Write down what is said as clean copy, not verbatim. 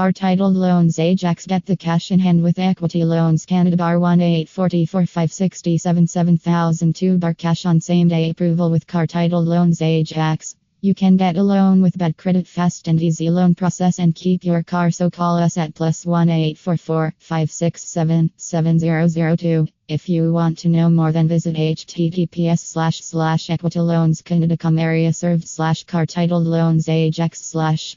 Car Title Loans Ajax. Get the cash in hand with Equity Loans Canada. *1844 567 7002. Cash on same day approval with Car Title Loans Ajax. You can get a loan with bad credit, fast and easy loan process, and keep your car. So call us at +1 844 567 7002. If you want to know more, then visit https://equityloanscanada.com area served/car-title-loans-ajax/